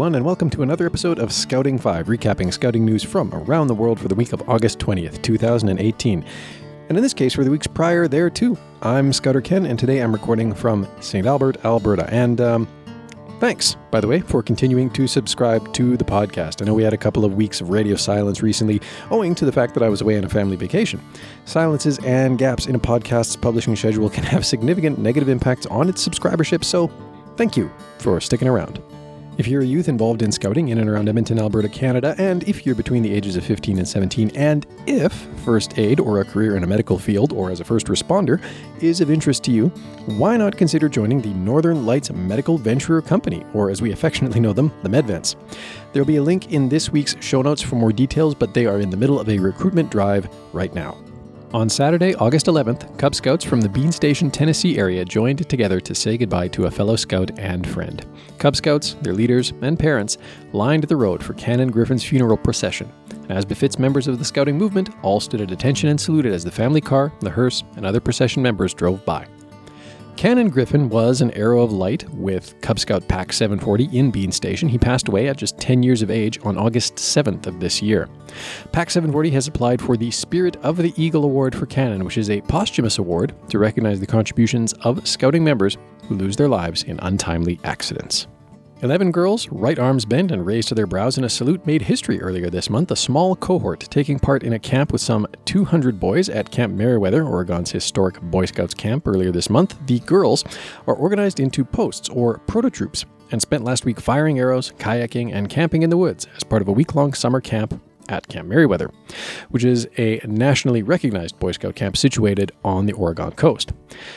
everyone, and welcome to another episode of Scouting 5, recapping scouting news from around the world for the week of August 20th, 2018. And in this case, for the weeks prior there too. I'm Scouter Ken, and today I'm recording from St. Albert, Alberta. And thanks, by the way, for continuing to subscribe to the podcast. I know we had a couple of weeks of radio silence recently, owing to the fact that I was away on a family vacation. Silences and gaps in a podcast's publishing schedule can have significant negative impacts on its subscribership, so thank you for sticking around. If you're a youth involved in scouting in and around Edmonton, Alberta, Canada, and if you're between the ages of 15 and 17, and if first aid or a career in a medical field or as a first responder is of interest to you, why not consider joining the Northern Lights Medical Venturer Company, or as we affectionately know them, the MedVents. There'll be a link in this week's show notes for more details, but they are in the middle of a recruitment drive right now. On Saturday, August 11th, Cub Scouts from the Bean Station, Tennessee area joined together to say goodbye to a fellow Scout and friend. Cub Scouts, their leaders, and parents lined the road for Cannon Griffin's funeral procession. And as befits members of the Scouting movement, all stood at attention and saluted as the family car, the hearse, and other procession members drove by. Cannon Griffin was an arrow of light with Cub Scout Pack 740 in Bean Station. He passed away at just 10 years of age on August 7th of this year. Pack 740 has applied for the Spirit of the Eagle Award for Cannon, which is a posthumous award to recognize the contributions of Scouting members who lose their lives in untimely accidents. 11 girls, right arms bent and raised to their brows in a salute, made history earlier this month, a small cohort taking part in a camp with some 200 boys at Camp Meriwether, Oregon's historic Boy Scouts camp earlier this month. The girls are organized into posts or proto-troops and spent last week firing arrows, kayaking, and camping in the woods as part of a week-long summer camp at Camp Meriwether, which is a nationally recognized Boy Scout camp situated on the Oregon coast.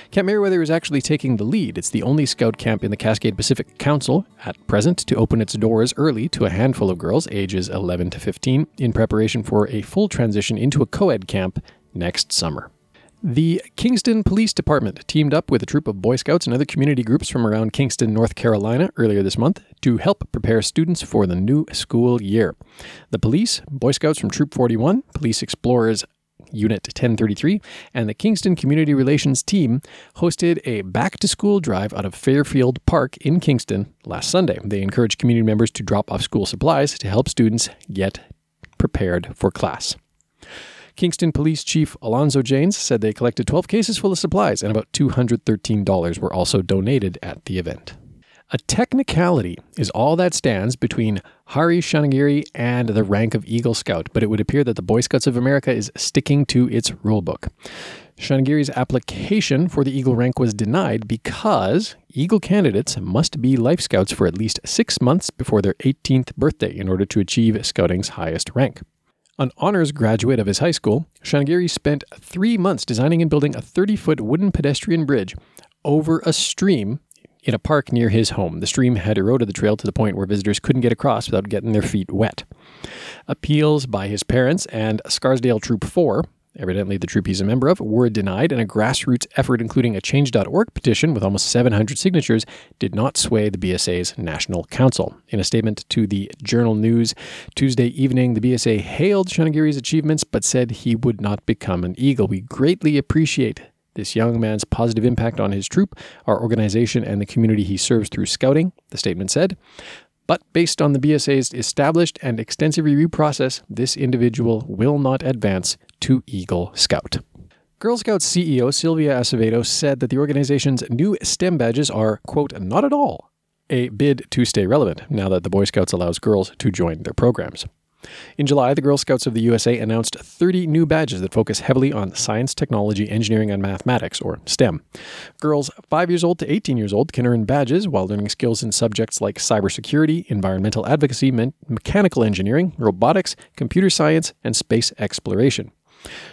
Camp Meriwether is actually taking the lead. It's the only Scout camp in the Cascade Pacific Council at present to open its doors early to a handful of girls ages 11 to 15 in preparation for a full transition into a co-ed camp next summer. The Kingston Police Department teamed up with a troop of Boy Scouts and other community groups from around Kingston, North Carolina, earlier this month to help prepare students for the new school year. The police, Boy Scouts from Troop 41, Police Explorers Unit 1033, and the Kingston Community Relations team hosted a back-to-school drive out of Fairfield Park in Kingston last Sunday. They encouraged community members to drop off school supplies to help students get prepared for class. Kingston Police Chief Alonzo Janes said they collected 12 cases full of supplies, and about $213 were also donated at the event. A technicality is all that stands between Hari Shanagiri and the rank of Eagle Scout, but it would appear that the Boy Scouts of America is sticking to its rulebook. Shanagiri's application for the Eagle rank was denied because Eagle candidates must be Life Scouts for at least 6 months before their 18th birthday in order to achieve Scouting's highest rank. An honors graduate of his high school, Shanagiri spent 3 months designing and building a 30-foot wooden pedestrian bridge over a stream in a park near his home. The stream had eroded the trail to the point where visitors couldn't get across without getting their feet wet. Appeals by his parents and Scarsdale Troop 4, evidently the troop he's a member of, were denied, and a grassroots effort including a Change.org petition with almost 700 signatures did not sway the BSA's National Council. In a statement to the Journal News Tuesday evening, the BSA hailed Shanagiri's achievements but said he would not become an Eagle. We greatly appreciate this young man's positive impact on his troop, our organization, and the community he serves through scouting, the statement said. But based on the BSA's established and extensive review process, this individual will not advance to Eagle Scout. Girl Scouts CEO Sylvia Acevedo said that the organization's new STEM badges are, quote, not at all a bid to stay relevant now that the Boy Scouts allows girls to join their programs. In July, the Girl Scouts of the USA announced 30 new badges that focus heavily on science, technology, engineering, and mathematics, or STEM. Girls 5 years old to 18 years old can earn badges while learning skills in subjects like cybersecurity, environmental advocacy, mechanical engineering, robotics, computer science, and space exploration.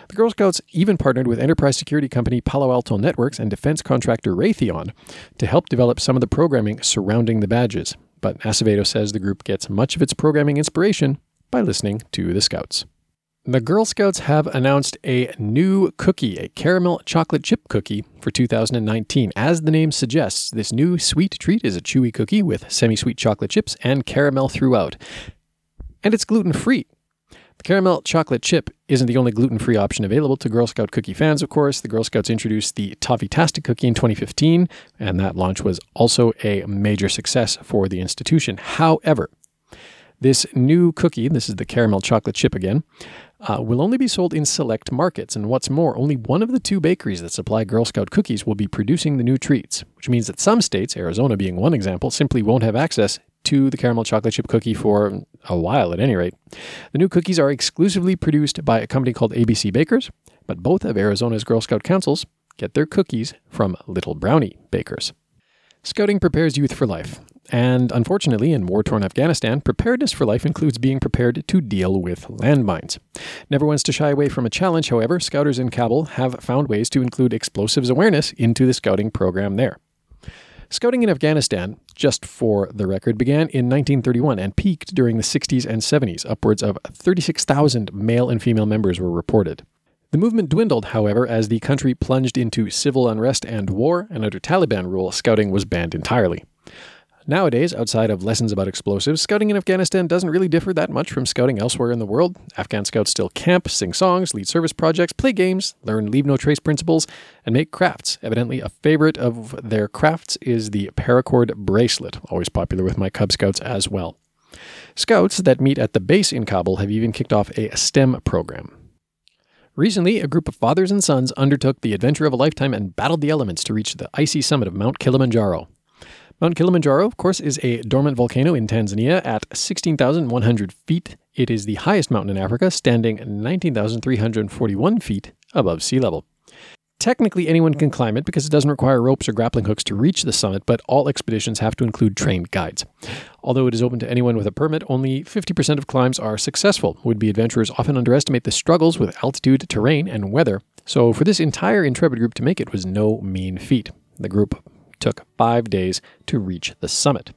The Girl Scouts even partnered with enterprise security company Palo Alto Networks and defense contractor Raytheon to help develop some of the programming surrounding the badges. But Acevedo says the group gets much of its programming inspiration by listening to the Scouts. The Girl Scouts have announced a new cookie, a caramel chocolate chip cookie for 2019. As the name suggests, this new sweet treat is a chewy cookie with semi-sweet chocolate chips and caramel throughout. And it's gluten-free. The caramel chocolate chip isn't the only gluten-free option available to Girl Scout cookie fans, of course. The Girl Scouts introduced the Toffee-tastic cookie in 2015, and that launch was also a major success for the institution. However, This new cookie, this is the caramel chocolate chip again, will only be sold in select markets. And what's more, only one of the two bakeries that supply Girl Scout cookies will be producing the new treats, which means that some states, Arizona being one example, simply won't have access to the caramel chocolate chip cookie for a while at any rate. The new cookies are exclusively produced by a company called ABC Bakers, but both of Arizona's Girl Scout councils get their cookies from Little Brownie Bakers. Scouting prepares youth for life. And unfortunately, in war-torn Afghanistan, preparedness for life includes being prepared to deal with landmines. Never once to shy away from a challenge, however, scouters in Kabul have found ways to include explosives awareness into the scouting program there. Scouting in Afghanistan, just for the record, began in 1931 and peaked during the 60s and 70s. Upwards of 36,000 male and female members were reported. The movement dwindled, however, as the country plunged into civil unrest and war, and under Taliban rule, scouting was banned entirely. Nowadays, outside of lessons about explosives, scouting in Afghanistan doesn't really differ that much from scouting elsewhere in the world. Afghan scouts still camp, sing songs, lead service projects, play games, learn leave-no-trace principles, and make crafts. Evidently, a favorite of their crafts is the paracord bracelet, always popular with my Cub Scouts as well. Scouts that meet at the base in Kabul have even kicked off a STEM program. Recently, a group of fathers and sons undertook the adventure of a lifetime and battled the elements to reach the icy summit of Mount Kilimanjaro. Mount Kilimanjaro, of course, is a dormant volcano in Tanzania at 16,100 feet. It is the highest mountain in Africa, standing 19,341 feet above sea level. Technically, anyone can climb it because it doesn't require ropes or grappling hooks to reach the summit, but all expeditions have to include trained guides. Although it is open to anyone with a permit, only 50% of climbs are successful. Would-be adventurers often underestimate the struggles with altitude, terrain, and weather, so for this entire intrepid group to make it was no mean feat. The group took 5 days to reach the summit.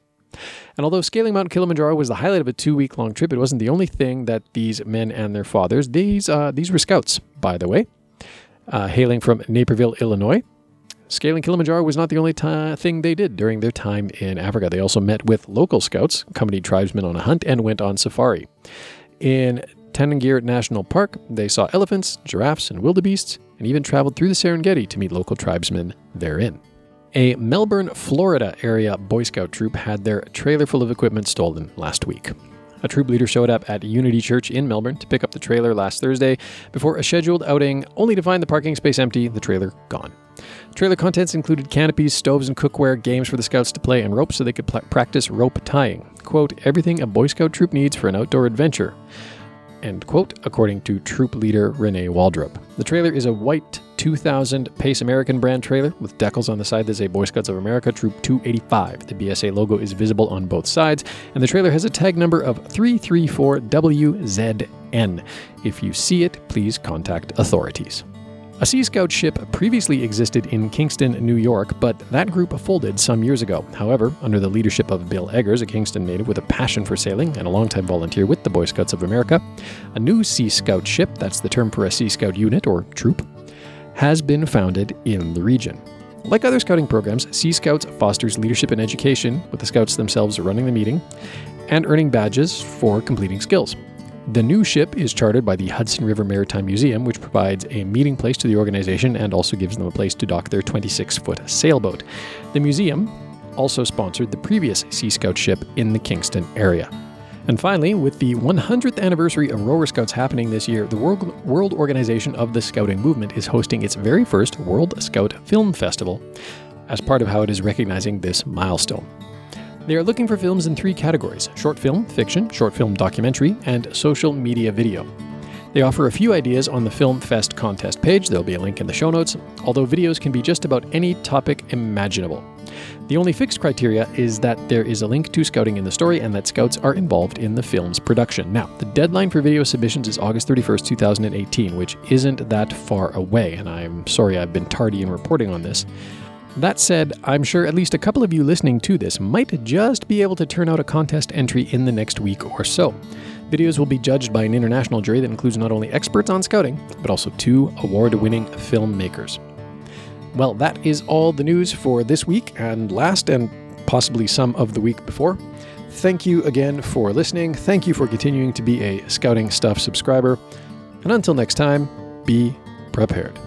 And although scaling Mount Kilimanjaro was the highlight of a 2-week-long trip, it wasn't the only thing that these men and their fathers, these were scouts, by the way, hailing from Naperville, Illinois. Scaling Kilimanjaro was not the only thing they did during their time in Africa. They also met with local scouts, accompanied tribesmen on a hunt, and went on safari. In Tanangir National Park, they saw elephants, giraffes, and wildebeests, and even traveled through the Serengeti to meet local tribesmen therein. A Melbourne, Florida area Boy Scout troop had their trailer full of equipment stolen last week. A troop leader showed up at Unity Church in Melbourne to pick up the trailer last Thursday before a scheduled outing, only to find the parking space empty, the trailer gone. Trailer contents included canopies, stoves and cookware, games for the scouts to play, and ropes so they could practice rope tying. Quote, everything a Boy Scout troop needs for an outdoor adventure. End quote, according to troop leader Renee Waldrop. The trailer is a white 2000 Pace American brand trailer with decals on the side that say Boy Scouts of America Troop 285. The BSA logo is visible on both sides, and the trailer has a tag number of 334WZN. If you see it, please contact authorities. A Sea Scout ship previously existed in Kingston, New York, but that group folded some years ago. However, under the leadership of Bill Eggers, a Kingston native with a passion for sailing and a longtime volunteer with the Boy Scouts of America, a new Sea Scout ship, that's the term for a Sea Scout unit or troop, has been founded in the region. Like other scouting programs, Sea Scouts fosters leadership and education, with the scouts themselves running the meeting and earning badges for completing skills. The new ship is chartered by the Hudson River Maritime Museum, which provides a meeting place to the organization and also gives them a place to dock their 26-foot sailboat. The museum also sponsored the previous Sea Scout ship in the Kingston area. And finally, with the 100th anniversary of Rover Scouts happening this year, the World Organization of the Scouting Movement is hosting its very first World Scout Film Festival as part of how it is recognizing this milestone. They are looking for films in 3 categories: short film, fiction, short film documentary, and social media video. They offer a few ideas on the Film Fest contest page. There'll be a link in the show notes, although videos can be just about any topic imaginable. The only fixed criteria is that there is a link to scouting in the story and that scouts are involved in the film's production. Now, the deadline for video submissions is August 31st, 2018, which isn't that far away, and I'm sorry I've been tardy in reporting on this. That said, I'm sure at least a couple of you listening to this might just be able to turn out a contest entry in the next week or so. Videos will be judged by an international jury that includes not only experts on scouting, but also 2 award-winning filmmakers. Well, that is all the news for this week and last, and possibly some of the week before. Thank you again for listening. Thank you for continuing to be a Scouting Stuff subscriber. And until next time, be prepared.